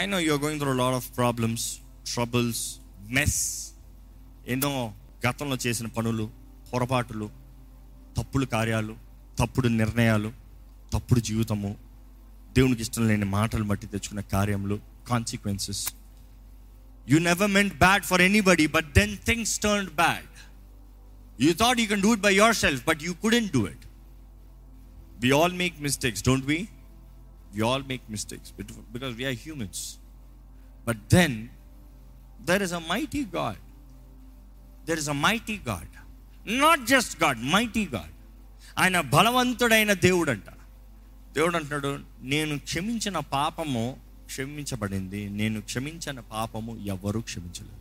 I know you're going through a lot of problems, troubles, mess, ఎన్నో గతంలో చేసిన పనులు, పొరపాటులు, తప్పుడు కార్యాలు, తప్పుడు నిర్ణయాలు, తప్పుడు జీవితము, దేవునికి ఇష్టం లేని మాటలు బట్టి తెచ్చుకున్న కార్యములు, consequences. You never meant bad for anybody, but then things turned bad. You thought you can do it by yourself, but you couldn't do it. We all make mistakes, don't we? We all make mistakes because we are humans. But then, there is a mighty God. There is a mighty God. Not just God, mighty God. ఆయన బలవంతుడైన దేవుడు అంట. దేవుడు అంటాడు, నేను క్షమించిన పాపము క్షమించబడింది, నేను క్షమించిన పాపము ఎవరు క్షమించలేదు.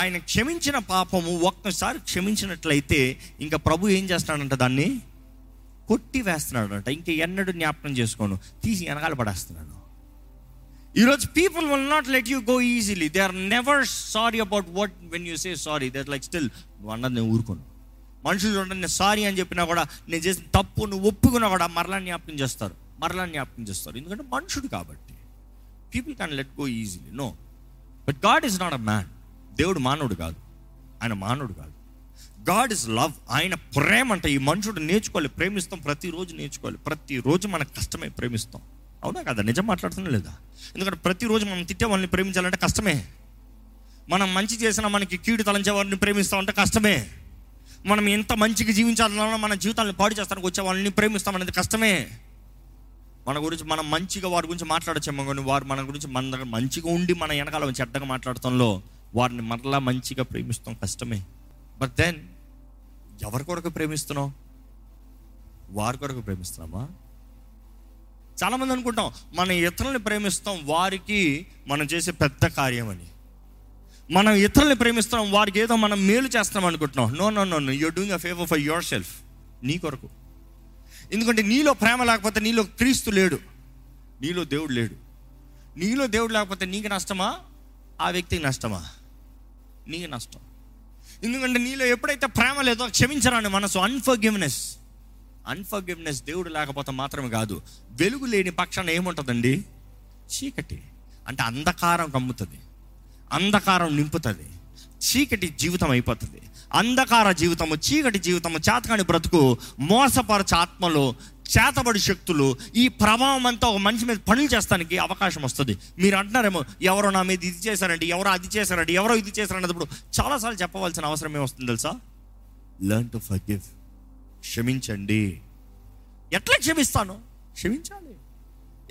ఆయన క్షమించిన పాపము ఒక్కసారి క్షమించినట్లయితే ఇంకా ప్రభు ఏం చేస్తున్నాడంట, దాన్ని కొట్టి వేస్తున్నాడు అంట. ఇంక ఎన్నడూ జ్ఞాపకం చేసుకోను, తీసి వెనకాల పడేస్తున్నాను. ఈరోజు people will not let you go easily. They are never sorry about what when you say sorry. They are like still, నువ్వు అన్నది నేను ఊరుకోను. మనుషులు చూడండి, నేను సారీ అని చెప్పినా కూడా, నేను చేసిన తప్పు నువ్వు ఒప్పుకున్నా కూడా మరలా జ్ఞాపకం చేస్తారు, మరలా జ్ఞాపకం చేస్తారు. ఎందుకంటే మనుషుడు కాబట్టి. People can let go easily. No. But God is not a man. దేవుడు మానవుడు కాదు, ఆయన మానవుడు కాదు. God is love. ఆయన ప్రేమ అంటే ఈ మనుషుడు నేర్చుకోవాలి. ప్రేమిస్తాం, ప్రతిరోజు నేర్చుకోవాలి. ప్రతిరోజు మనకు కష్టమే ప్రేమిస్తాం, అవునా కదా? నిజం మాట్లాడుతున్నా లేదా? ఎందుకంటే ప్రతిరోజు మనం తిట్టే వాళ్ళని ప్రేమించాలంటే కష్టమే. మనం మంచి చేసినా మనకి కీడు తలంచే వారిని ప్రేమిస్తామంటే కష్టమే. మనం ఎంత మంచిగా జీవించాలన్నా మన జీవితాలను పాడు చేస్తానికి వచ్చే వాళ్ళని ప్రేమిస్తామనేది కష్టమే. మన గురించి మనం మంచిగా వారి గురించి మాట్లాడచ్చేమో కానీ, వారు మన గురించి మన దగ్గర మంచిగా ఉండి మన వెనకాల చెడ్డగా మాట్లాడటంలో వారిని మరలా మంచిగా ప్రేమిస్తాం, కష్టమే. బట్ దెన్ ఎవరి కొరకు ప్రేమిస్తున్నావు? వారి కొరకు ప్రేమిస్తున్నామా? చాలామంది అనుకుంటాం మనం ఇతరులని ప్రేమిస్తాం వారికి మనం చేసే పెద్ద కార్యం అని. మనం ఇతరులని ప్రేమిస్తున్నాం వారికి ఏదో మనం మేలు చేస్తాం అనుకుంటున్నాం. No no no no, you're doing a favour for yourself, నీ కొరకు. ఎందుకంటే నీలో ప్రేమ లేకపోతే నీలో క్రీస్తు లేడు, నీలో దేవుడు లేడు. నీలో దేవుడు లేకపోతే నీకు నష్టమా, ఆ వ్యక్తికి నష్టమా? నీకు నష్టం. ఎందుకంటే నీలో ఎప్పుడైతే ప్రేమ లేదో, క్షమించరాని మనసు, అన్ఫర్గివ్నెస్. అన్ఫర్గివ్నెస్ దేవుడు లేకపోతే మాత్రమే కాదు, వెలుగు లేని పక్షాన ఏముంటుందండి? చీకటి. అంటే అంధకారం కమ్ముతుంది, అంధకారం నింపుతుంది, చీకటి జీవితం అయిపోతుంది. అంధకార జీవితము, చీకటి జీవితము, చేతకాని బ్రతుకు, మోసపరచ ఆత్మలు, చేతబడి శక్తులు, ఈ ప్రభావం అంతా ఒక మనిషి మీద పనులు చేస్తానికి అవకాశం వస్తుంది. మీరు అంటున్నారేమో, ఎవరో నా మీద ఇది చేశారండి, ఎవరో అది చేశారండి, ఎవరో ఇది చేశారన్నప్పుడు చాలాసార్లు చెప్పవలసిన అవసరం ఏమొస్తుంది తెలుసా? Learn to forgive. క్షమించండి. ఎట్లా క్షమిస్తాను? క్షమించాలి.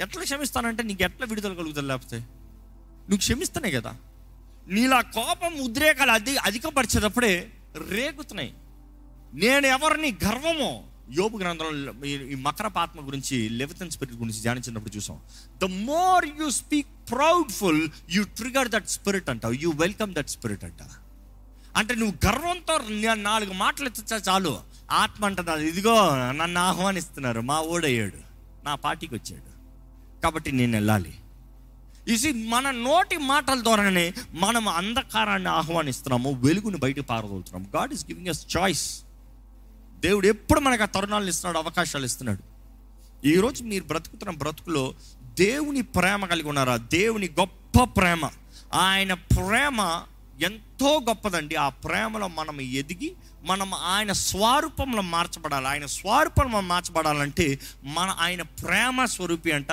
ఎట్లా క్షమిస్తానంటే నీకు ఎట్లా విడుదల కలుగుతుంది? లేకపోతే నువ్వు క్షమిస్తానే కదా. నీలా కోపం, ఉద్రేకాలు అధికపరిచేటప్పుడే రేగుతున్నాయి. నేను ఎవరిని? గర్వము. యోబు గ్రంథంలో ఈ మకర ఆత్మ గురించి, లెవిథన్ స్పిరిట్ గురించి ధ్యానించినప్పుడు చూసాం. The more you speak proudful, you trigger that spirit అంట, యూ వెల్కమ్ దట్ స్పిరిట్ అంట. అంటే నువ్వు గర్వంతో నాలుగు మాటలు ఎత్తుతా చాలు, ఆత్మ అంటది అది, ఇదిగో నన్ను ఆహ్వానిస్తున్నారు, మా ఓడయ్యాడు, నా పార్టీకి వచ్చాడు, కాబట్టి నేను వెళ్ళాలి. ఇది మన నోటి మాటల ద్వారానే మనం అంధకారాన్ని ఆహ్వానిస్తున్నాము, వెలుగుని బయట పారదోలుతున్నాము. God is giving us choice. దేవుడు ఎప్పుడు మనకు ఆ తరుణాలను ఇస్తున్నాడు, అవకాశాలు ఇస్తున్నాడు. ఈరోజు మీరు బ్రతుకుతున్న బ్రతుకులో దేవుని ప్రేమ కలిగి ఉన్నారా? దేవుని గొప్ప ప్రేమ, ఆయన ప్రేమ ఎంతో గొప్పదండి. ఆ ప్రేమలో మనం ఎదిగి మనం ఆయన స్వరూపంలో మార్చబడాలి. ఆయన స్వరూపంలో మార్చబడాలంటే మన ఆయన ప్రేమ స్వరూపి అంట,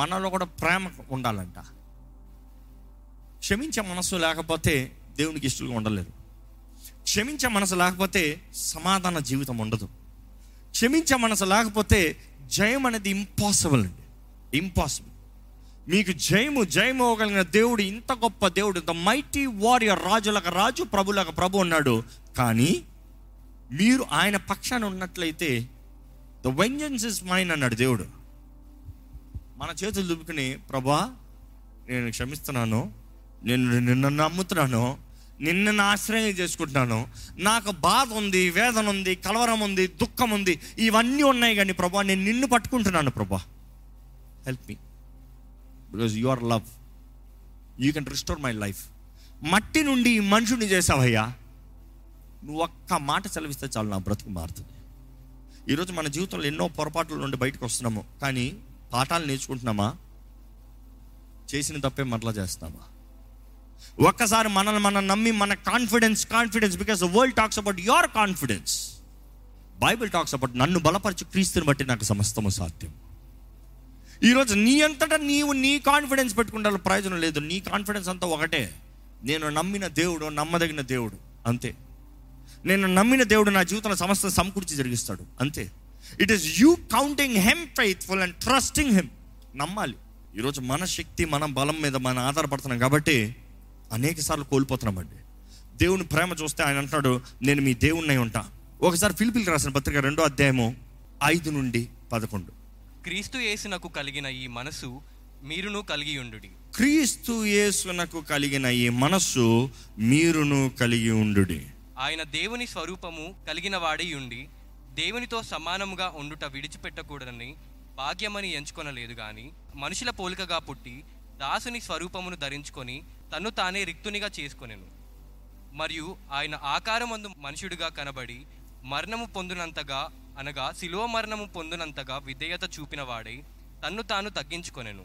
మనలో కూడా ప్రేమ ఉండాలంట. క్షమించే మనసు లేకపోతే దేవునికి ఇష్టంగా ఉండలేరు. క్షమించే మనసు లేకపోతే సమాధాన జీవితం ఉండదు. క్షమించే మనసు లేకపోతే జయం అనేది ఇంపాసిబుల్ అండి, ఇంపాసిబుల్. మీకు జయము, జయము ఇవ్వగలిగిన దేవుడు, ఇంత గొప్ప దేవుడు, ద మైటీ వారియర్, రాజులకు రాజు, ప్రభులకు ప్రభు ఉన్నాడు. కానీ మీరు ఆయన పక్షాన ఉన్నట్లయితే, ద వెంజన్స్ ఇస్ మైన్ అన్నాడు దేవుడు. మన చేతులు దుబ్బుకుని, ప్రభా నేను క్షమిస్తున్నాను, నేను నిన్ను నమ్ముతున్నాను, నిన్ను ఆశ్రయం చేసుకుంటున్నాను, నాకు బాధ ఉంది, వేదన ఉంది, కలవరం ఉంది, దుఃఖం ఉంది, ఇవన్నీ ఉన్నాయి, కానీ ప్రభా నేను నిన్ను పట్టుకుంటున్నాను, ప్రభా help me because your love, you can restore my life. మట్టి నుండి ఈ మనుషుని చేసావయ్యా, నువ్వు ఒక్క మాట సెలవిస్తే చాలు నా బ్రతుకు మారుతుంది. ఈరోజు మన జీవితంలో ఎన్నో పొరపాట్ల నుండి బయటకు వస్తున్నాము, కానీ పాఠాలు నేర్చుకుంటున్నామా? చేసిన తప్పే మరలా చేస్తామా? ఒక్కసారి మనల్ని మనం నమ్మి మన confidence because the world talks about your confidence. Bible talks about నన్ను బలపరచు క్రీస్తుని బట్టి నాకు సమస్తము సాధ్యం. ఈరోజు నీ అంతటా నీవు నీ కాన్ఫిడెన్స్ పెట్టుకుంటే ప్రయోజనం లేదు. నీ కాన్ఫిడెన్స్ అంతా ఒకటే, నేను నమ్మిన దేవుడు, నమ్మదగిన దేవుడు, అంతే. నేను నమ్మిన దేవుడు నా జీవితంలో సమస్త సమకూర్చి జరిగిస్తాడు, అంతే. It is you counting him faithful and trusting him. నమ్మాలి. ఈరోజు మన శక్తి మన బలం మీద మనం ఆధారపడుతున్నాం కాబట్టి అనేక సార్లు కోల్పోతున్నామండి. దేవుని ప్రేమ చూస్తే ఆయన అంటున్నాడు, నేను మీ దేవుణ్ణి ఉంటా. ఒకసారి ఫిలిప్పీయులకు రాసిన పత్రిక 2:5-11. క్రీస్తు యేసునకు కలిగిన ఈ మనసు మీరును కలిగి ఉండుడి. క్రీస్తు యేసునకు కలిగిన ఈ మనసు మీరును కలిగి ఉండుడి. ఆయన దేవుని స్వరూపము కలిగిన వాడై ఉండి దేవునితో సమానముగా ఉండుట విడిచిపెట్టకూడదని భాగ్యమని ఎంచుకొనలేదు, గాని మనుషుల పోలికగా పుట్టి దాసుని స్వరూపమును ధరించుకొని తను తానే రిక్తునిగా చేసుకొనెను. మరియు ఆయన ఆకారమందు మనుషుడిగా కనబడి మరణము పొందినంతగా, అనగా శిలువ మరణము పొందినంతగా విధేయత చూపిన వాడై తన్ను తాను తగ్గించుకొనెను.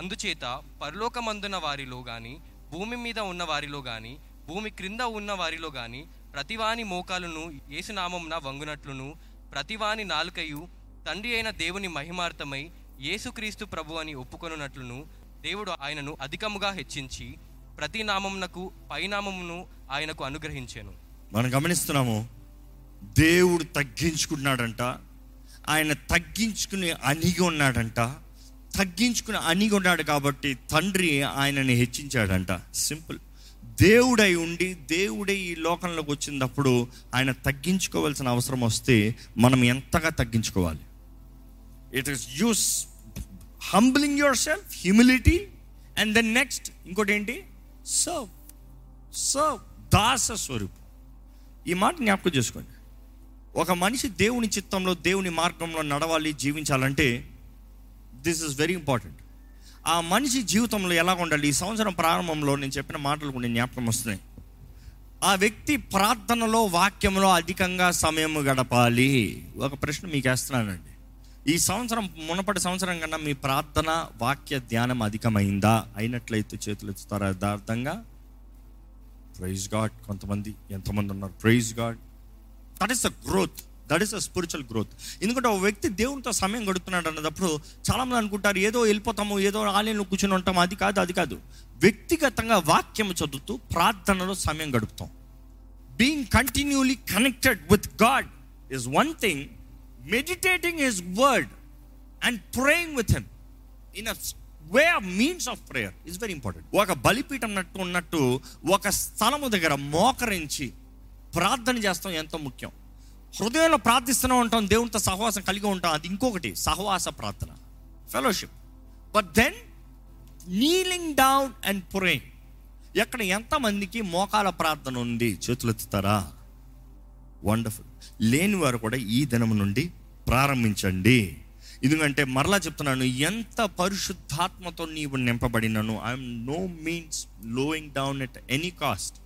అందుచేత పరలోకమందున వారిలో గాని, భూమి మీద ఉన్న వారిలో గాని, భూమి క్రింద ఉన్న వారిలో గాని ప్రతివాని మోకాలును యేసునామమున వంగునట్లును, ప్రతివాని నాలుకయు తండ్రి అయిన దేవుని మహిమార్థమై యేసుక్రీస్తు ప్రభు అని ఒప్పుకొనున్నట్లును దేవుడు ఆయనను అధికముగా హెచ్చించి ప్రతి నామమునకు పైనామమును ఆయనకు అనుగ్రహించెను. మనం గమనిస్తున్నాము, దేవుడు తగ్గించుకున్నాడంట, ఆయన తగ్గించుకుని అణిగి ఉన్నాడంట, తగ్గించుకుని అణిగి ఉన్నాడు కాబట్టి తండ్రి ఆయనని హెచ్చించాడంట. సింపుల్. దేవుడై ఉండి దేవుడే ఈ లోకంలోకి వచ్చినప్పుడు ఆయన తగ్గించుకోవాల్సిన అవసరం వస్తే మనం ఎంతగా తగ్గించుకోవాలి? It is use humbling yourself, humility, and then next ఇంకోటి ఏంటి? సర్వ్, దాస స్వరూపం. ఈ మాట జ్ఞాపకం చేసుకోండి. ఒక మనిషి దేవుని చిత్తంలో, దేవుని మార్గంలో నడవాలి, జీవించాలంటే దిస్ ఈజ్ వెరీ ఇంపార్టెంట్. ఆ మనిషి జీవితంలో ఎలా ఉండాలి? ఈ సంవత్సరం ప్రారంభంలో నేను చెప్పిన మాటలు కొన్ని జ్ఞాపకం వస్తున్నాయి. ఆ వ్యక్తి ప్రార్థనలో, వాక్యంలో అధికంగా సమయం గడపాలి. ఒక ప్రశ్న మీకు వేస్తున్నానండి, ఈ సంవత్సరం మునపటి సంవత్సరం కన్నా మీ ప్రార్థన, వాక్య ధ్యానం అధికమైందా? అయినట్లయితే చేతులు ఎత్తుతారా యథార్థంగా? Praise God. కొంతమంది, ఎంతమంది ఉన్నారు? Praise God. That is the growth, that is the spiritual growth. ఎందుకంటే ఒక వ్యక్తి దేవునితో సమయం గడుపుతున్నాడు అన్నప్పుడు చాలామంది అనుకుంటారు ఏదో వెళ్ళిపోతాము, ఏదో ఆలయంలో కూర్చొని ఉంటాము. అది కాదు, అది కాదు. వ్యక్తిగతంగా వాక్యం చదువుతూ ప్రార్థనలో సమయం గడుపుతాం. Being continuously connected with God is one thing. Meditating His word and praying with Him in a way of means of prayer is very important. ఒక బలిపీఠం ఉన్నట్టు ఒక స్థలము దగ్గర మోకరించి ప్రార్థన చేస్తాం, ఎంతో ముఖ్యం. హృదయంలో ప్రార్థిస్తూనే ఉంటాం, దేవునితో సహవాసం కలిగి ఉంటాం. అది ఇంకొకటి, సహవాస ప్రార్థన, fellowship. But then kneeling down and praying. ఎక్కడ ఎంతమందికి మోకాల ప్రార్థన ఉంది? చేతులు ఎత్తుతారా? వండర్ఫుల్. లేని వారు కూడా ఈ దినం నుండి ప్రారంభించండి. ఎందుకంటే మరలా చెప్తున్నాను, ఎంత పరిశుద్ధాత్మతో నీవు నింపబడినను, I'm no means lowing down at any cost.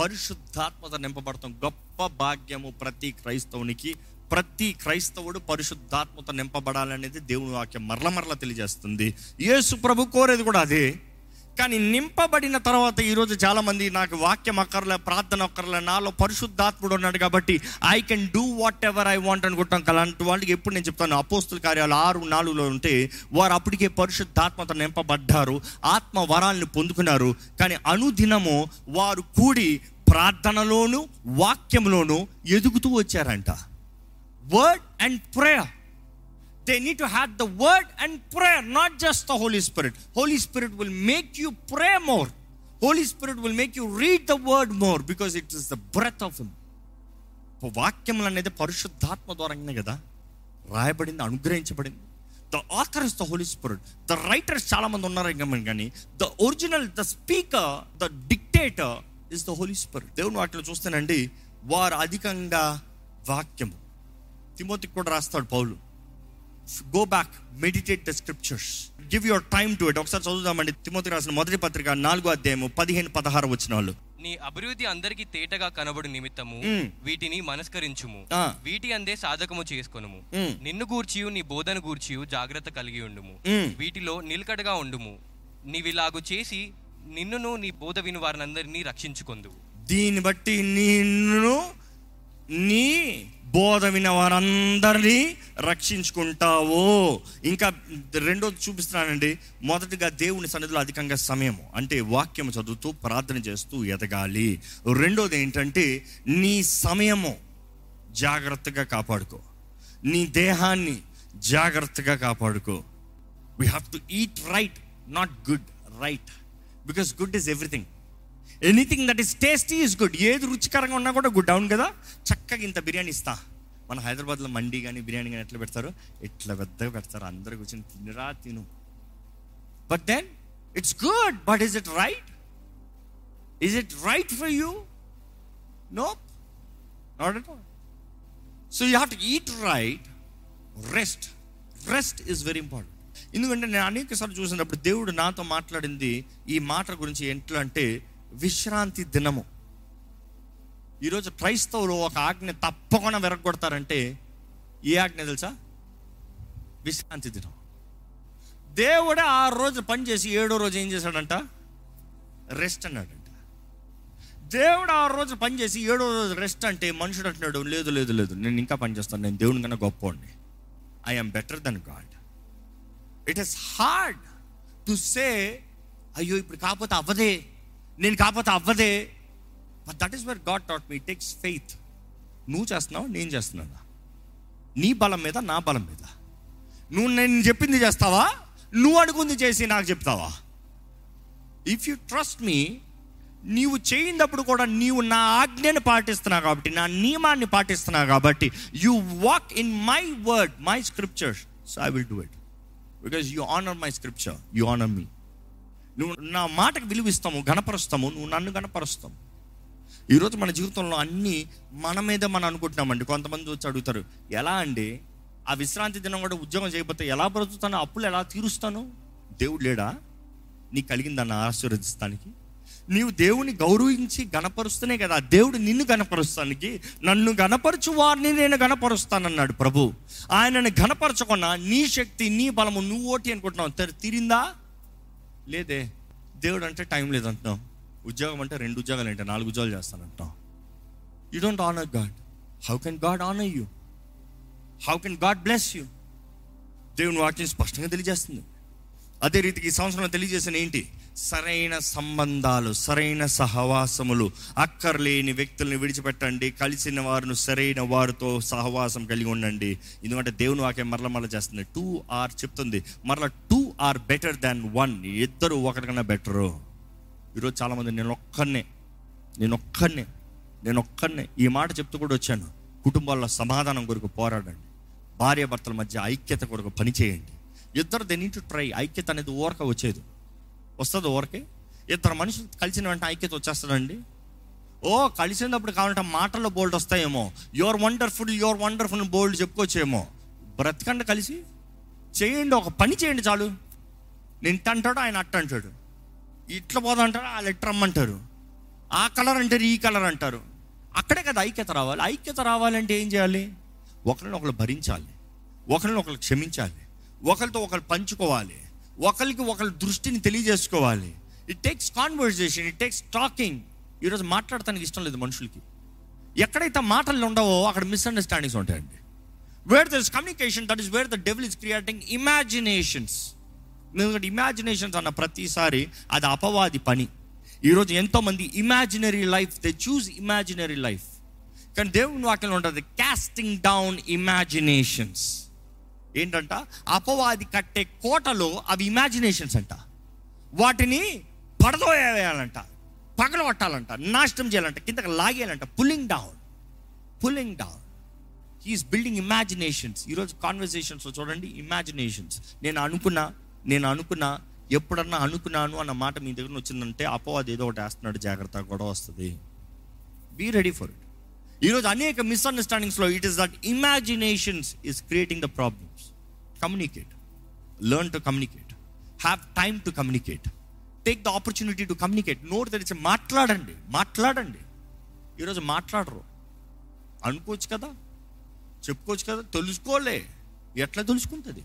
పరిశుద్ధాత్మతో నింపబడతాం, గొప్ప భాగ్యము ప్రతి క్రైస్తవునికి. ప్రతి క్రైస్తవుడు పరిశుద్ధాత్మతో నింపబడాలనేది దేవుని వాక్యం మరలా తెలియజేస్తుంది. యేసు ప్రభు కోరేది కూడా అదే. కానీ నింపబడిన తర్వాత ఈరోజు చాలామంది నాకు వాక్యం అక్కర్లే, ప్రార్థన అక్కర్లే, నాలో పరిశుద్ధాత్ముడు ఉన్నాడు కాబట్టి I can do whatever I want అనుకుంటాం. అలాంటి వాళ్ళకి ఎప్పుడు నేను చెప్తాను, అపోస్తుల కార్యాలు 6:4 ఉంటే వారు అప్పటికే పరిశుద్ధాత్మతో నింపబడ్డారు, ఆత్మ వరాలను పొందుకున్నారు. కానీ అనుదినము వారు కూడి ప్రార్థనలోను వాక్యంలోను ఎదుగుతూ వచ్చారంట. Word and prayer. They need to have the word and prayer, not just the Holy Spirit. Holy Spirit will make you pray more. Holy Spirit will make you read the word more because it is the breath of Him. For vakyam anedi parishuddhatma dwarane kada raayabadindi, anugrahinchabadindi. The author is the Holy Spirit. The writers chaala mandi unnaru engani, the original, the speaker, the dictator is the Holy Spirit. Devunu atla chustanandi var adhikanga vakyam. Timothy kuda rastadu Paulu. Go back, meditate the scriptures, give your time to it. ఒకసారి చదువుదామండి, Timothy రాసిన మొదటి పత్రిక 4:15-16 వచనాలు. నీ అభివృద్ధి అందరికి తేటగా కనబడు నిమిత్తము వీటిని మనస్కరించుము, వీటి అందే సాధకము చేసుకొనుము. నిన్ను గూర్చియు నీ బోధన గూర్చియు జాగ్రత్త కలిగి ఉండుము, వీటిలో నిలకడగా ఉండుము. నీవిలాగు చేసి నిన్నును నీ బోధ విను వారినందరినీ రక్షించుకొందువు. దీన్ని బట్టి నిన్ను నీ బోధ విన వారందరినీ రక్షించుకుంటావు. ఇంకా రెండోది చూపిస్తున్నానండి. మొదటిగా దేవుని సన్నిధిలో అధికంగా సమయము అంటే వాక్యం చదువుతూ ప్రార్థన చేస్తూ ఎదగాలి. రెండోది ఏంటంటే నీ సమయము జాగ్రత్తగా కాపాడుకో, నీ దేహాన్ని జాగ్రత్తగా కాపాడుకో. We have to eat right, not good, right, because good is everything. Anything that is tasty is good. ఏది రుచికరంగా ఉన్నా కూడా గుడ్. అవును కదా. చక్కగా ఇంత బిర్యానీ ఇస్తా, మన హైదరాబాద్లో మండి కానీ బిర్యానీ కానీ ఎట్లా పెడతారు, ఎట్లా పెద్దగా పెడతారు, అందరూ కూర్చొని తినరా తిను. But then it's good, but is it right? Is it right for you? No, not at all. So you have to eat right. Rest, rest is very important. ఎందుకంటే నేను అనేకసార్లు చూసినప్పుడు దేవుడు నాతో మాట్లాడింది ఈ మాట గురించి ఎట్లా అంటే విశ్రాంతి దినము. ఈరోజు క్రైస్తవులు ఒక ఆజ్ఞ తప్పకుండా విరగొడతారంటే ఏ ఆజ్ఞ తెలుసా? విశ్రాంతి దినం. దేవుడు 6 రోజులు పనిచేసి 7వ రోజు ఏం చేశాడంట? రెస్ట్ అన్నాడంట. దేవుడు 6 రోజులు పనిచేసి 7వ రోజు రెస్ట్ అంటే మనుషుడు అంటున్నాడు లేదు లేదు లేదు, నేను ఇంకా పనిచేస్తాను, నేను దేవుని కన్నా గొప్పవాడిని, I'm better than God. It is hard to say అయ్యో ఇప్పుడు కాకపోతే అవ్వదే, నేను కాకపోతే అవ్వదే. But that is where God taught me, takes faith. నువ్వు చేస్తున్నావు, నేను చేస్తున్నాను, నీ బలం మీద నా బలం మీద. నువ్వు నేను చెప్పింది చేస్తావా, నువ్వు అనుకుంది చేసి నాకు చెప్తావా? ఇఫ్ యూ ట్రస్ట్ మీ, నీవు చేయనప్పుడు కూడా నీవు నా ఆజ్ఞను పాటిస్తున్నావు కాబట్టి, నా నియమాన్ని పాటిస్తున్నావు కాబట్టి, you walk in my word, my scriptures, so I will do it because you honour my scripture, you honour me. నువ్వు నా మాటకు విలువిస్తాము, గణపరుస్తాము, నువ్వు నన్ను గణపరుస్తావు. ఈరోజు మన జీవితంలో అన్నీ మన మీద మనం అనుకుంటున్నామండి. కొంతమంది వచ్చి అడుగుతారు, ఎలా అండి ఆ విశ్రాంతి దినం కూడా ఉద్యోగం చేయకపోతే ఎలా బ్రతుకుతాను, అప్పులు ఎలా తీరుస్తాను? దేవుడు లేడా నీకు కలిగిందాన్ని ఆశీర్వదిస్తానికి? నీవు దేవుని గౌరవించి గణపరుస్తూనే కదా దేవుడు నిన్ను గణపరుస్తానికి. నన్ను గణపరచు వారిని నేను గణపరుస్తానన్నాడు ప్రభు. ఆయనను గణపరచకుండా నీ శక్తి, నీ బలము, నువ్వు ఓటి అనుకుంటున్నావు, తీరిందా? లేదే. దేవుడు అంటే టైం లేదంటున్నాం, ఉద్యోగం అంటే 2 ఉద్యోగాలు అంటే 4 ఉద్యోగాలు చేస్తానంటున్నాం. You don't honour God. How can God honour you? How can God bless you? దేవుని వాక్యం స్పష్టంగా తెలియజేస్తుంది. అదే రీతికి ఈ సంవత్సరం తెలియజేసిన ఏంటి? సరైన సంబంధాలు, సరైన సహవాసములు. అక్కర్లేని వ్యక్తులను విడిచిపెట్టండి, కలిసిన వారిని సరైన వారితో సహవాసం కలిగి ఉండండి. ఎందుకంటే దేవుని వాక్యం మరల మరల చేస్తుంది, 2 are చెప్తుంది, మరలా 2 are బెటర్ దాన్ 1. ఇద్దరు ఒకరికన్నా బెటరు. ఈరోజు చాలామంది నేను ఒక్కనే ఈ మాట చెప్తూ కూడా వచ్చాను. కుటుంబాల్లో సమాధానం కొరకు పోరాడండి, భార్యాభర్తల మధ్య ఐక్యత కొరకు పనిచేయండి. ఇద్దరు దే నీడ్ టు ట్రై. ఐక్యత అనేది ఊరక వచ్చేది వస్తుంది, ఊరకే. ఇద్దరు మనుషులు కలిసిన వెంటనే ఐక్యత వచ్చేస్తుందండి. కలిసినప్పుడు కావాలంటే మాటల్లో బోల్డ్ వస్తాయేమో, your wonderful, your wonderful bold చెప్పుకోవచ్చేమో. బ్రతకండి, కలిసి చేయండి, ఒక పని చేయండి చాలు. నేను ఇట్ట అంటాడు, ఆయన అట్ట అంటాడు, ఇట్లా పోదా అంటారు, ఆ లెటర్ అమ్మంటారు, ఆ కలర్ అంటారు, ఈ కలర్ అంటారు. అక్కడే కదా ఐక్యత రావాలి. ఐక్యత రావాలంటే ఏం చేయాలి? ఒకరిని ఒకరు భరించాలి, ఒకరిని ఒకరు క్షమించాలి, ఒకరితో ఒకరు పంచుకోవాలి, ఒకరికి ఒకరి దృష్టిని తెలియజేసుకోవాలి. It takes conversation, it takes talking. ఈరోజు మాట్లాడటానికి ఇష్టం లేదు మనుషులకి. ఎక్కడైతే మాటలు ఉండవో అక్కడ మిస్అండర్స్టాండింగ్స్ ఉంటాయండి. Where this communication, that is where the devil is creating imaginations. ఎందుకంటే ఇమాజినేషన్స్ అన్న ప్రతిసారి అది అపవాది పని. ఈరోజు ఎంతోమంది imaginary life, they choose imaginary life. కానీ దేవుని వాక్యంలో ఉంటుంది కాస్టింగ్ డౌన్ ఇమాజినేషన్స్. ఏంటంట? అపవాది కట్టే కోటలో అవి ఇమాజినేషన్స్ అంట. వాటిని పడదోయాలంట, పగలగొట్టాలంట, నాశనం చేయాలంట, కిందకి లాగేయాలంట. Pulling down, pulling down. He is building imaginations. ఈరోజు కాన్వర్జేషన్స్లో చూడండి ఇమాజినేషన్స్. నేను అనుకున్నా ఎప్పుడన్నా అనుకున్నాను అన్న మాట మీ దగ్గర వచ్చిందంటే అపవాది ఏదో ఒకటి వేస్తున్నాడు, జాగ్రత్త గొడవ వస్తుంది. Be ready for it. ఈరోజు అనేక మిస్అండర్స్టాండింగ్స్లో it is that imaginations is creating the problems. Communicate, learn to communicate, have time to communicate, take the opportunity to communicate. నోరు తెరిచి మాట్లాడండి. ఈరోజు మాట్లాడరు, అనుకోవచ్చు కదా, చెప్పుకోవచ్చు కదా, తెలుసుకోలే. ఎట్లా తెలుసుకుంటుంది?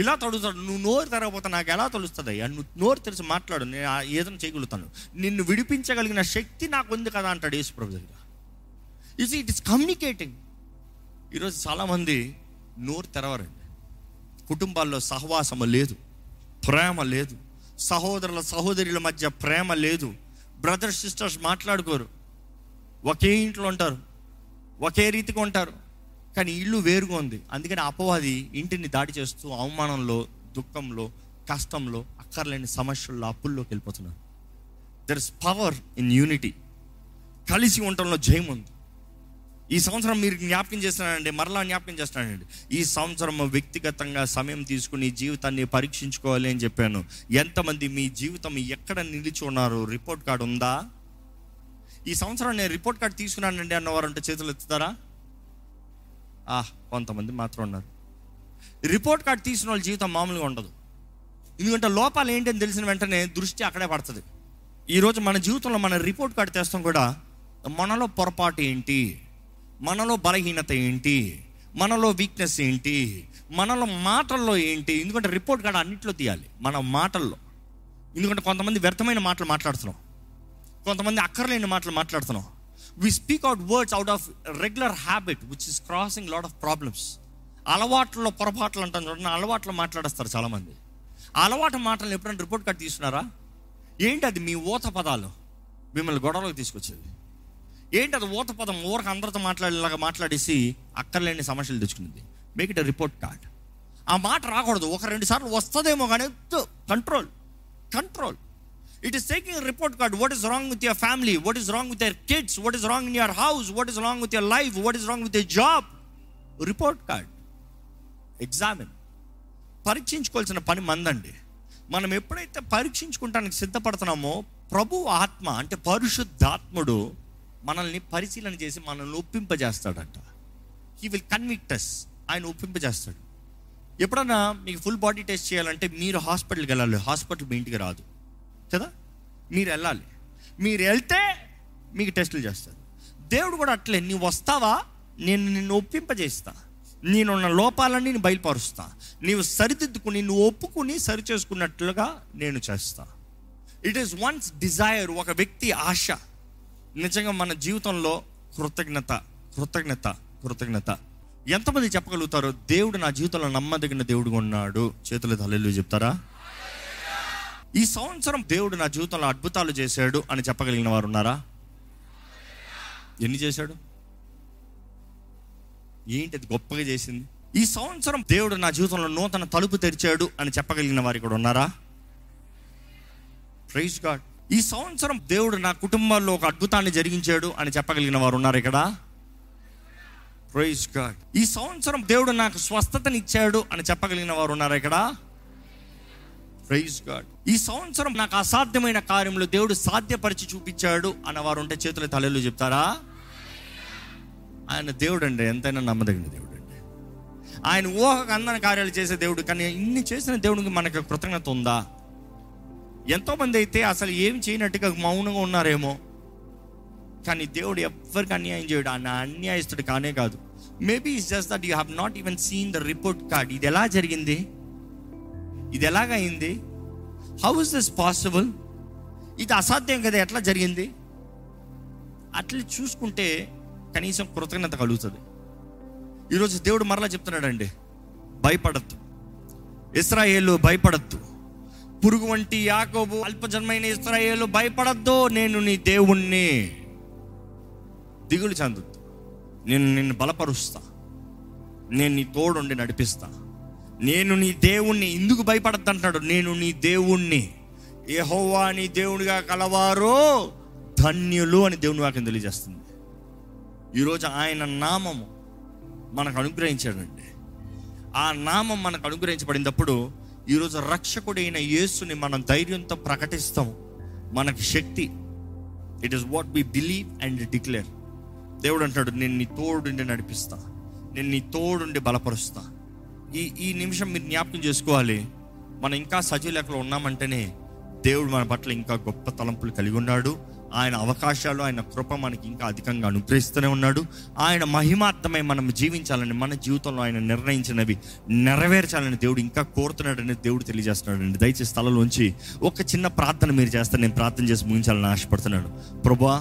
పిలాతు అడుగుతాడు, నువ్వు నోరు తెరవకపోతే నాకు ఎలా తెలుస్తుంది? నువ్వు నోరు తెరిచి మాట్లాడు, నేను ఏదైనా చేయగలుగుతాను, నిన్ను విడిపించగలిగిన శక్తి నాకు ఉంది కదా అంటాడు యేసు ప్రభు దగ్గర. It is communicating. ఈరోజు చాలామంది నోరు తెరవరండి. కుటుంబాల్లో సహవాసము లేదు, ప్రేమ లేదు, సహోదరుల సహోదరుల మధ్య ప్రేమ లేదు, బ్రదర్స్ సిస్టర్స్ మాట్లాడుకోరు, ఒకే ఇంట్లో ఉంటారు, ఒకే రీతిగా ఉంటారు, కానీ ఇల్లు వేరుగా ఉంది. అందుకని అపవాది ఇంటిని దాడి చేస్తూ అవమానంలో, దుఃఖంలో, కష్టంలో, అక్కర్లేని సమస్యల్లో, అప్పుల్లోకి వెళ్ళిపోతున్నారు. There is power in unity. కలిసి ఉండటంలో జయం ఉంది. ఈ సంవత్సరం మీరు జ్ఞాపకం చేస్తున్నానండి, మరలా జ్ఞాపకం చేస్తున్నానండి, ఈ సంవత్సరం వ్యక్తిగతంగా సమయం తీసుకుని జీవితాన్ని పరీక్షించుకోవాలి అని చెప్పాను. ఎంతమంది మీ జీవితం ఎక్కడ నిలిచి ఉన్నారు? రిపోర్ట్ కార్డు ఉందా? ఈ సంవత్సరం నేను రిపోర్ట్ కార్డు తీసుకున్నానండి అన్నవారు అంటే చేతులు ఎత్తుతారా? కొంతమంది మాత్రం ఉన్నారు. రిపోర్ట్ కార్డు తీసుకున్న వాళ్ళ జీవితం మామూలుగా ఉండదు. ఎందుకంటే లోపాలు ఏంటని తెలిసిన వెంటనే దృష్టి అక్కడే పడుతుంది. ఈరోజు మన జీవితంలో మన రిపోర్ట్ కార్డు తెస్తాం కూడా, మనలో పొరపాటు ఏంటి, మనలో బలహీనత ఏంటి, మనలో వీక్నెస్ ఏంటి, మనలో మాటల్లో ఏంటి. ఎందుకంటే రిపోర్ట్ కార్డు అన్నింటిలో తీయాలి, మన మాటల్లో. ఎందుకంటే కొంతమంది వ్యర్థమైన మాటలు మాట్లాడుతున్నాం, కొంతమంది అక్కర్లేని మాటలు మాట్లాడుతున్నాం. We speak out words out of regular habit which is crossing lot of problems. అలవాట్లలో పొరపాట్లు అంటాను చూడండి, అలవాట్లు మాట్లాడేస్తారు చాలామంది. అలవాటు మాటలను ఎప్పుడైనా రిపోర్ట్ కార్డు తీసుకున్నారా? ఏంటి అది? మీ ఊత పదాలు మిమ్మల్ని గొడవలోకి తీసుకొచ్చేది ఏంటి? అది ఊత పదం. ఊరక అందరితో మాట్లాడేలాగా మాట్లాడేసి అక్కర్లేని సమస్యలు తెచ్చుకునేది. Make it report card. ఆ మాట రాకూడదు. ఒక రెండు సార్లు వస్తుందేమో కానీ control. It is taking report card. What is wrong with your family? What is wrong with your kids? What is wrong in your house? What is wrong with your life? What is wrong with your job? Report card, examine. పరీక్షించుకోవాల్సిన పని మందండి. మనం ఎప్పుడైతే పరీక్షించుకుంటానికి సిద్ధపడుతున్నామో, ప్రభు ఆత్మ అంటే పరిశుద్ధాత్ముడు మనల్ని పరిశీలన చేసి మనల్ని ఒప్పింపజేస్తాడంట. He will convict us. ఆయన ఒప్పింపజేస్తాడు. ఎప్పుడన్నా మీకు ఫుల్ బాడీ టెస్ట్ చేయాలంటే మీరు హాస్పిటల్కి వెళ్ళాలి. హాస్పిటల్ మీ ఇంటికి రాదు కదా, మీరు వెళ్ళాలి. మీరు వెళ్తే మీకు టెస్టులు చేస్తారు. దేవుడు కూడా అట్లే, నీవు వస్తావా, నేను నిన్ను ఒప్పింపజేస్తా, నేనున్న లోపాలన్నీ నేను బయలుపరుస్తా, నీవు సరిదిద్దుకుని నువ్వు ఒప్పుకుని సరిచేసుకున్నట్లుగా నేను చేస్తా. It is one's desire. ఒక వ్యక్తి ఆశ. నిజంగా మన జీవితంలో కృతజ్ఞత ఎంతమంది చెప్పగలుగుతారు? దేవుడు నా జీవితంలో నమ్మదగిన దేవుడుగా ఉన్నాడు. చేతులు హల్లెలూయా చెప్తారా? ఈ సంవత్సరం దేవుడు నా జీవితంలో అద్భుతాలు చేశాడు అని చెప్పగలిగిన వారు ఉన్నారా? ఎన్ని చేశాడు? ఏంటి అది గొప్పగా చేసింది? ఈ సంవత్సరం దేవుడు నా జీవితంలో నూతన తలుపు తెరిచాడు అని చెప్పగలిగిన వారు ఇక్కడ ఉన్నారా? Praise God. ఈ సంవత్సరం దేవుడు నా కుటుంబాల్లో ఒక అద్భుతాన్ని జరిగించాడు అని చెప్పగలిగిన వారు ఉన్నారు ఇక్కడ? Praise God. ఈ సంవత్సరం దేవుడు నాకు స్వస్థతని ఇచ్చాడు అని చెప్పగలిగిన వారు ఉన్నారు ఇక్కడ? Praise God. ఈ సంవత్సరం నాకు అసాధ్యమైన కార్యంలో దేవుడు సాధ్యపరిచి చూపించాడు అన్నవారు ఉంటే చేతుల తలలు చెప్తారా? ఆయన దేవుడు అండి, ఎంతైనా నమ్మదగిన దేవుడు అండి. ఆయన ఊహకు అందని కార్యాలు చేసే దేవుడు. కానీ ఇన్ని చేసిన దేవుడికి మనకు కృతజ్ఞత ఉందా? ఎంతోమంది అయితే అసలు ఏమి చేయనట్టుగా మౌనంగా ఉన్నారేమో. కానీ దేవుడు ఎవరికి అన్యాయం చేయడు. ఆయన అన్యాయస్తుడు కానే కాదు. Maybe it's just that you have not even seen the report card. ఇది ఎలా జరిగింది? ఇది ఎలాగైంది? How is this possible? ఇది అసాధ్యం కదా, ఎట్లా జరిగింది? అట్లా చూసుకుంటే కనీసం కృతజ్ఞత కలుగుతుంది. ఈరోజు దేవుడు మరలా చెప్తున్నాడండి, భయపడద్దు ఇశ్రాయేలు, భయపడద్దు పురుగు వంటి యాకోబు, అల్పజన్మైన ఇశ్రాయేలు భయపడద్దు, నేను నీ దేవుణ్ణి. దిగులు చెందొద్దు, నేను నిన్ను బలపరుస్తా, నేను నీ తోడుండి నడిపిస్తా, నేను నీ దేవుణ్ణి. ఎందుకు భయపడద్దు అంటున్నాడు? నేను నీ దేవుణ్ణి, యెహోవా నీ దేవునిగా కలవారు ధన్యులు అని దేవుని వాక్యం తెలియజేస్తుంది. ఈరోజు ఆయన నామము మనకు అనుగ్రహించాడండి. ఆ నామం మనకు అనుగ్రహించబడినప్పుడు ఈరోజు రక్షకుడైన యేసుని మనం ధైర్యంతో ప్రకటిస్తాము. మనకి శక్తి. It is what we believe and declare. దేవుడు అంటాడు, నేను నీ తోడుండి నడిపిస్తా, నేను నీ తోడుండి బలపరుస్తా. ఈ నిమిషం మీరు జ్ఞాపకం చేసుకోవాలి. మనం ఇంకా సజీవ లెక్కలో ఉన్నామంటేనే దేవుడు మన పట్ల ఇంకా గొప్ప తలంపులు కలిగి ఉన్నాడు. ఆయన అవకాశాలు, ఆయన కృప మనకి ఇంకా అధికంగా అనుగ్రహిస్తూనే ఉన్నాడు. ఆయన మహిమార్థమై మనం జీవించాలని, మన జీవితంలో ఆయన నిర్ణయించినవి నెరవేర్చాలని దేవుడు ఇంకా కోరుతున్నాడని దేవుడు తెలియజేస్తున్నాడు అండి. దయచేసి స్థలంలోంచి ఒక చిన్న ప్రార్థన మీరు చేస్తారు. నేను ప్రార్థన చేసి ముగించాలని ఆశపడుతున్నాను. ప్రభువా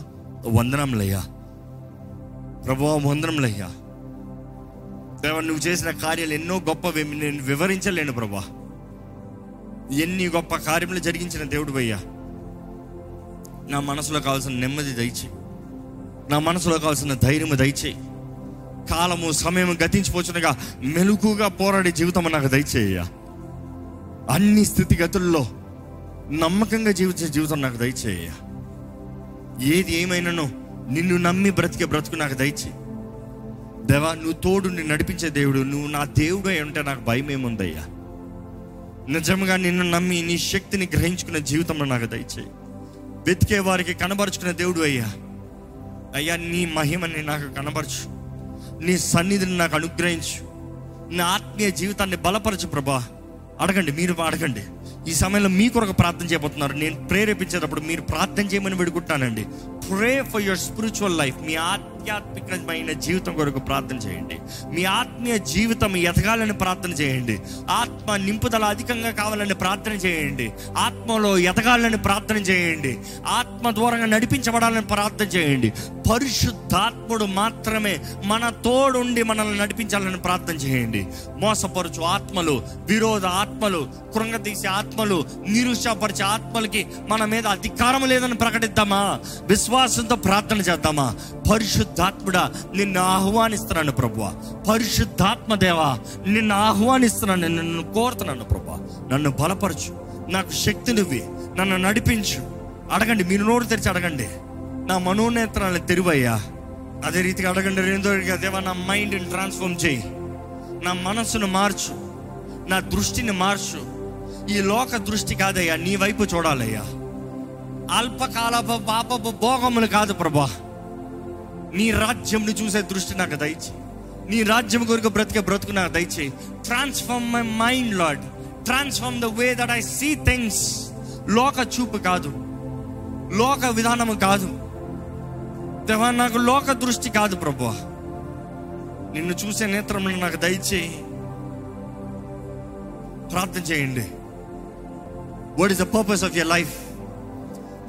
వందనంలయ్యా, ప్రభువా వందనంలయ్యా, దేవా నువ్వు చేసిన కార్యాలు ఎన్నో గొప్పవి, నేను వివరించలేను ప్రభువా. ఎన్ని గొప్ప కార్యములు జరిగించిన దేవుడు అయ్యా. నా మనసులో కావాల్సిన నెమ్మది దయచేయి, నా మనసులో కావాల్సిన ధైర్యము దయచేయి. కాలము సమయము గతించిపోచునగా మెలుకుగా పోరాడే జీవితం నాకు దయచేయ్యా. అన్ని స్థితిగతుల్లో నమ్మకంగా జీవించే జీవితం నాకు దయచేయ్యా. ఏది ఏమైనానో నిన్ను నమ్మి బ్రతికే బ్రతుకు నాకు దయచేయి దేవా. నువ్వు తోడు, నిన్ను నడిపించే దేవుడు, నువ్వు నా దేవుడు అంటే నాకు భయం ఏముందయ్యా. నిజంగా నిన్ను నమ్మి నీ శక్తిని గ్రహించుకునే జీవితంలో నాకు దయచేయి. వెతికే వారికి కనబరుచుకునే దేవుడు అయ్యా. అయ్యా నీ మహిమని నాకు కనబరచు, నీ సన్నిధిని నాకు అనుగ్రహించు, నా ఆత్మీయ జీవితాన్ని బలపరచు ప్రభా. అడగండి, మీరు అడగండి. ఈ సమయంలో మీ కొరకు ప్రార్థన చేయబోతున్నారు. నేను ప్రేరేపించేటప్పుడు మీరు ప్రార్థన చేయమని వేడుకుంటానండి. Pray for your spiritual life. మీ ఆధ్యాత్మికమైన జీవితం కొరకు ప్రార్థన చేయండి. మీ ఆత్మీయ జీవితం ఎదగాలని ప్రార్థన చేయండి. ఆత్మ నింపుదల అధికంగా కావాలని ప్రార్థన చేయండి. ఆత్మలో ఎదగాలని ప్రార్థన చేయండి. ఆత్మ దూరంగా నడిపించబడాలని ప్రార్థన చేయండి. పరిశుద్ధాత్ముడు మాత్రమే మన తోడుండి మనల్ని నడిపించాలని ప్రార్థన చేయండి. మోసపరచు ఆత్మలు, విరోధ ఆత్మలు, కృంగతీసే ఆత్మలు, నిరుత్సాహపరిచే ఆత్మలకి మన మీద అధికారం లేదని ప్రకటిద్దామా? విశ్వాసంతో ప్రార్థన చేద్దామా? పరిశుద్ధాత్ముడా నిన్ను ఆహ్వానిస్తున్నాను ప్రభువా. పరిశుద్ధాత్మ దేవా నిన్ను ఆహ్వానిస్తున్నాను, నిన్ను కోరుతున్నాను ప్రభువా. నన్ను బలపరచు, నాకు శక్తి నువ్వి, నన్ను నడిపించు. అడగండి, మీరు నోరు తెరిచి అడగండి. నా మనోనేత్రాలను తెరువయ్యా. అదే రీతిగా అడగండి. రెండో దేవా నా మైండ్ని ట్రాన్స్ఫార్మ్ చేయి, నా మనస్సును మార్చు, నా దృష్టిని మార్చు. ఈ లోక దృష్టి కాదయ్యా, నీ వైపు చూడాలయ్యా. అల్పకాలపు పాపపు భోగములు కాదు ప్రభా, నీ రాజ్యంను చూసే దృష్టి నాకు దయచేయి. నీ రాజ్యం కొరకు బ్రతికే బ్రతుకు నాకు దయచేయి. Transform my mind Lord, transform the way that I see things. లోక చూపు కాదు, లోక విధానము కాదు దేవా, నాకు లోక దృష్టి కాదు ప్రభా. నిన్ను చూసే నేత్రములను నాకు దయచేయి. ప్రార్థన చేయండి. What is the purpose of your life?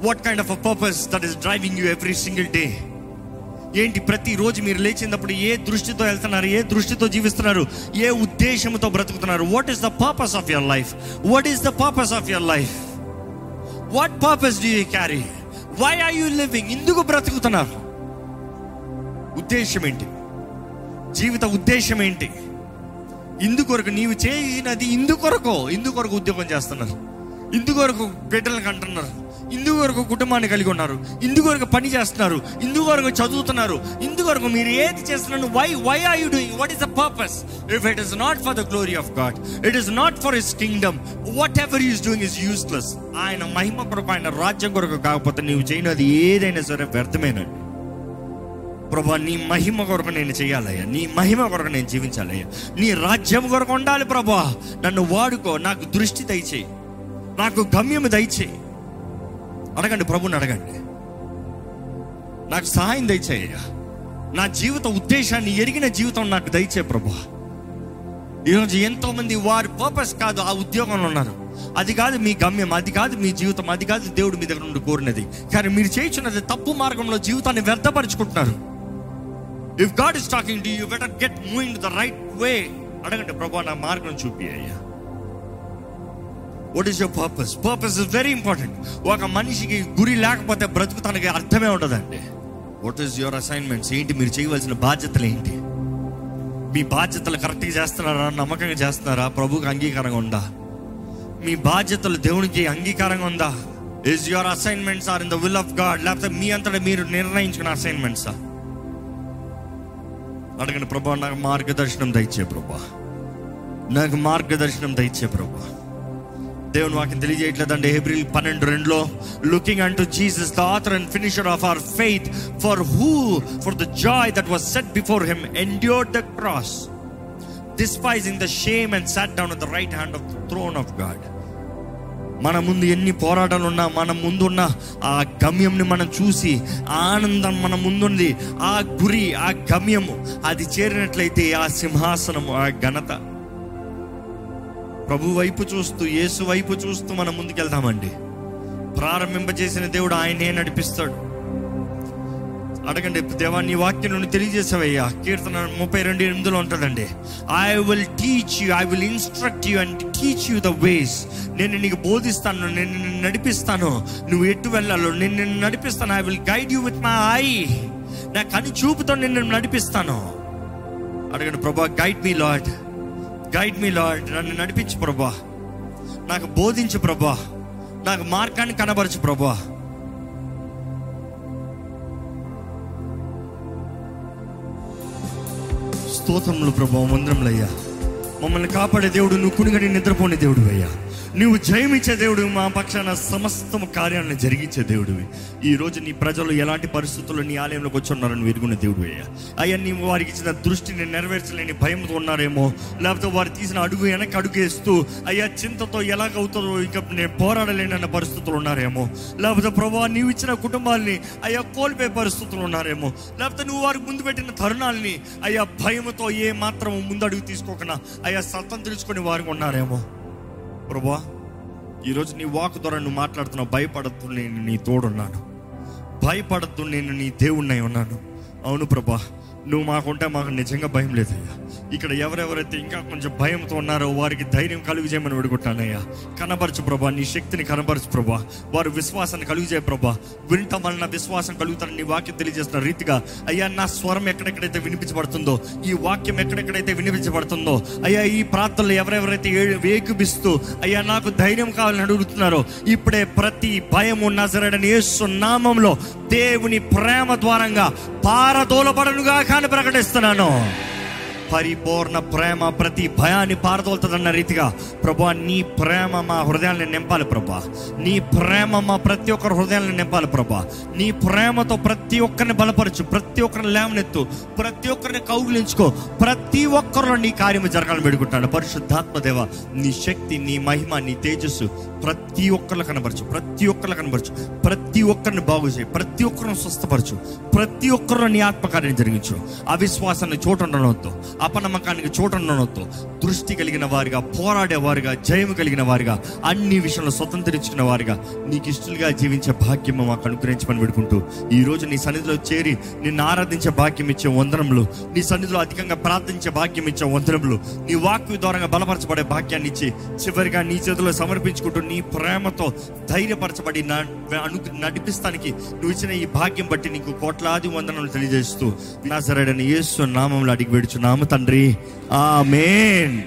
What kind of a purpose that is driving you every single day? ఏంటి ప్రతి రోజు మీరు లేచినప్పుడు ఏ దృష్టితో వెళ్తున్నారు? ఏ దృష్టితో జీవిస్తున్నారు? ఏ ఉద్దేశంతో బ్రతుకుతున్నారు? What is the purpose of your life? What is the purpose of your life? What purpose do you carry? Why are you living? ఎందుకు బ్రతుకుతున్నారు? ఉద్దేశం ఏంటి? జీవిత ఉద్దేశం ఏంటి? ఇందుకొరకు నీవు చేసినది, ఇందుకొరకు ఉద్యోగం చేస్తున్నారు, ఇందుకొరకు బిడ్డలకు అంటున్నారు, ఇందుకొరకు కుటుంబాన్ని కలిగి ఉన్నారు, ఇందుకొరకు పని చేస్తున్నారు, ఇందుకొరకు చదువుతున్నారు, ఇందుకొరకు మీరు ఏది చేస్తున్నారు? Why are you doing? What is the purpose? If it is not for the glory of God, it is not for his kingdom, whatever is doing is useless. ఆయన మహిమ కొరకు, ఆయన రాజ్యం కొరకు కాకపోతే నీవు చేయనది ఏదైనా సరే వ్యర్థమేనండి ప్రభా. నీ మహిమ కొరకు నేను చేయాలయ్యా, నీ మహిమ కొరకు నేను జీవించాలయ్యా, నీ రాజ్యం కొరకు ఉండాలి ప్రభా. నన్ను వాడుకో, నాకు దృష్టి దయచేయి, నాకు గమ్యం దయచేయి. అడగండి, ప్రభుని అడగండి. నాకు సహాయం దయచేయ్యా, నా జీవిత ఉద్దేశాన్ని ఎరిగిన జీవితం నాకు దయచే ప్రభు. ఈరోజు ఎంతోమంది వారి పర్పస్ కాదు ఆ ఉద్యోగంలో ఉన్నారు. అది కాదు మీ గమ్యం, అది కాదు మీ జీవితం, అది కాదు దేవుడు మీ దగ్గర నుండి కోరినది. కానీ మీరు చేయించున్నది తప్పు మార్గంలో జీవితాన్ని వ్యర్థపరుచుకుంటున్నారు. If God is talking to you, better get moving to the right way. అడగండి, ప్రభు నా మార్గం చూపియ్యా. What is your purpose? Purpose is very important. ఒక మనిషికి గురి లేకపోతే బ్రతుకు తనకి అర్థమే ఉండదండి. What is your assignments? ఏంటి మీరు చేయవలసిన బాధ్యతలు ఏంటి? మీ బాధ్యతలు కరెక్ట్గా చేస్తున్నారా? నమ్మకంగా చేస్తున్నారా? ప్రభువుకి అంగీకారంగా ఉందా? మీ బాధ్యతలు దేవునికి అంగీకారంగా ఉందా? Is your assignments are in the will of God? లేకపోతే మీ అంతటా మీరు నిర్ణయించుకున్న అసైన్మెంట్సా? అడగండి, ప్రభువా నాకు మార్గదర్శనం దయచే ప్రభువా, నాకు మార్గదర్శనం దయచే ప్రభువా. దేవుని వాక్యం తెలియజేయట్లేదండి. Hebrews 12:2 looking unto Jesus the author and finisher of our faith, for who for the joy that was set before him endured the cross, despising the shame and sat down at the right hand of the throne of God. మన ముందు ఎన్ని పోరాటాలు ఉన్నా మన ముందున్న ఆ గమ్యంని మనం చూసి ఆనందం మన ముందుంది, ఆ గురి ఆ గమ్యము అది చేరినట్లయితే ఆ సింహాసనము ఆ ఘనత ప్రభు వైపు చూస్తూ యేసు వైపు చూస్తూ మనం ముందుకెళ్తామండి. ప్రారంభింపజేసిన దేవుడు ఆయనే నడిపిస్తాడు. అడగండి, దేవా నీ వాక్యం నువ్వు తెలియజేసావయ్యా. కీర్తన 32:8 ఉంటుందండి, I will instruct you and teach you the ways. నేను నీకు బోధిస్తాను, నేను నిన్ను నడిపిస్తాను, నువ్వు ఎటు వెళ్ళాలో నేను నిన్ను నడిపిస్తాను. I will guide you with my eye. నా కన్ను చూపుతో నిన్ను నడిపిస్తాను. అడగండి, ప్రభా గైడ్ మీ లార్డ్, నన్ను నడిపించు ప్రభా, నాకు బోధించు ప్రభా, నాకు మార్గాన్ని కనబరచు ప్రభా. స్తోత్రములు ప్రభా, వందనములయ్యా. మమ్మల్ని కాపాడే దేవుడు, నువ్వు కునిగడి నిద్రపోని దేవుడు అయ్యా, నువ్వు జయమిచ్చే దేవుడు, మా పక్షాన సమస్తం కార్యాలను జరిగించే దేవుడివి. ఈరోజు నీ ప్రజలు ఎలాంటి పరిస్థితుల్లో నీ ఆలయంలోకి వచ్చి ఉన్నారని వెరుగున్న దేవుడు అయ్యా. అయ్యా, నీవు వారికి ఇచ్చిన దృష్టిని నెరవేర్చలేని భయంతో ఉన్నారేమో, లేకపోతే వారు తీసిన అడుగు వెనక్కి అడుగేస్తూ అయ్యా చింతతో ఎలాగవుతుందో ఇక నేను పోరాడలేనన్న పరిస్థితులు ఉన్నారేమో, లేకపోతే ప్రభా నీవు ఇచ్చిన కుటుంబాలని అయ్యా కోల్పోయే పరిస్థితులు ఉన్నారేమో, లేకపోతే నువ్వు వారికి ముందు పెట్టిన తరుణాలని అయ్యా భయంతో ఏ మాత్రం ముందడుగు తీసుకోకుండా అయ్యా స్వతంత్రించుకుని వారికి ఉన్నారేమో. ప్రభా ఈరోజు నీ వాక్ ద్వారా నువ్వు మాట్లాడుతున్నావు. భయపడద్దు, నేను నీ తోడున్నాను. భయపడద్దు, నేను నీ దేవుణ్ణి ఉన్నాను. అవును ప్రభా, నువ్వు మాకుంటే మాకు నిజంగా భయం లేదయ్యా. ఇక్కడ ఎవరెవరైతే ఇంకా కొంచెం భయంతో ఉన్నారో వారికి ధైర్యం కలుగు చేయమని వేడుకుంటానయ్యా. కనపరచు ప్రభా, నీ శక్తిని కనపరచు ప్రభా, వారు విశ్వాసాన్ని కలుగు చేయ ప్రభా. వినటం వలన విశ్వాసం కలుగుతారని నీ వాక్యం తెలియజేస్తున్న రీతిగా అయ్యా, నా స్వరం ఎక్కడెక్కడైతే వినిపించబడుతుందో, ఈ వాక్యం ఎక్కడెక్కడైతే వినిపించబడుతుందో అయ్యా, ఈ ప్రార్థనలు ఎవరెవరైతే వేకుబిస్తూ అయ్యా నాకు ధైర్యం కావాలని అడుగుతున్నారో, ఇప్పుడే ప్రతి భయము నజరేయుడైన యేసు నామములో దేవుని ప్రేమ ద్వారంగా పారదోలబడనుగా కాని ప్రకటిస్తున్నాను. పరిపూర్ణ ప్రేమ ప్రతి భయాన్ని పారదోలుతుందన్న రీతిగా ప్రభా నీ ప్రేమ మా హృదయాన్ని నింపాలి ప్రభా. నీ ప్రేమ మా ప్రతి ఒక్కరి హృదయాన్ని నింపాలి ప్రభా. నీ ప్రేమతో ప్రతి ఒక్కరిని బలపరచు, ప్రతి ఒక్కరిని లేవనెత్తు, ప్రతి ఒక్కరిని కౌగిలించుకో, ప్రతి ఒక్కరిలో నీ కార్యము జరగాలని వేడుకుంటాను. పరిశుద్ధాత్మదేవ, నీ శక్తి, నీ మహిమ, నీ తేజస్సు ప్రతి ఒక్కరిలో కనబరచు, ప్రతి ఒక్కరిని బాగు చేయి, ప్రతి ఒక్కరిని స్వస్థపరచు, ప్రతి ఒక్కరిలో నీ ఆత్మకార్యం జరిగించు. అవిశ్వాసాన్ని చోటు ఉండనవద్దు, అపనమ్మకానికి చోటు ఉండనవద్దు. దృష్టి కలిగిన వారిగా, పోరాడేవారిగా, జయం కలిగిన వారిగా, అన్ని విషయంలో స్వతంత్రించుకున్న వారిగా, నీకు ఇష్టలుగా జీవించే భాగ్యం మాకు అనుగ్రహించమని పెడుకుంటూ, ఈరోజు నీ సన్నిధిలో చేరి నిన్ను ఆరాధించే భాగ్యం ఇచ్చే వందనములు, నీ సన్నిధిలో అధికంగా ప్రార్థించే భాగ్యం ఇచ్చే వందనములు, నీ వాక్కు ద్వారా బలపరచబడే భాగ్యాన్ని ఇచ్చి చివరిగా నీ చేతిలో సమర్పించుకుంటూ నీ ప్రేమతో ధైర్యపరచబడి నడిపిస్తానికి నువ్వు ఇచ్చిన ఈ భాగ్యం బట్టి నీకు కోట్లాది వందనలు తెలియజేస్తూ నా సరైన యేసు నామంలో అడిగి వేడుచు నామ తండ్రి, ఆమేన్.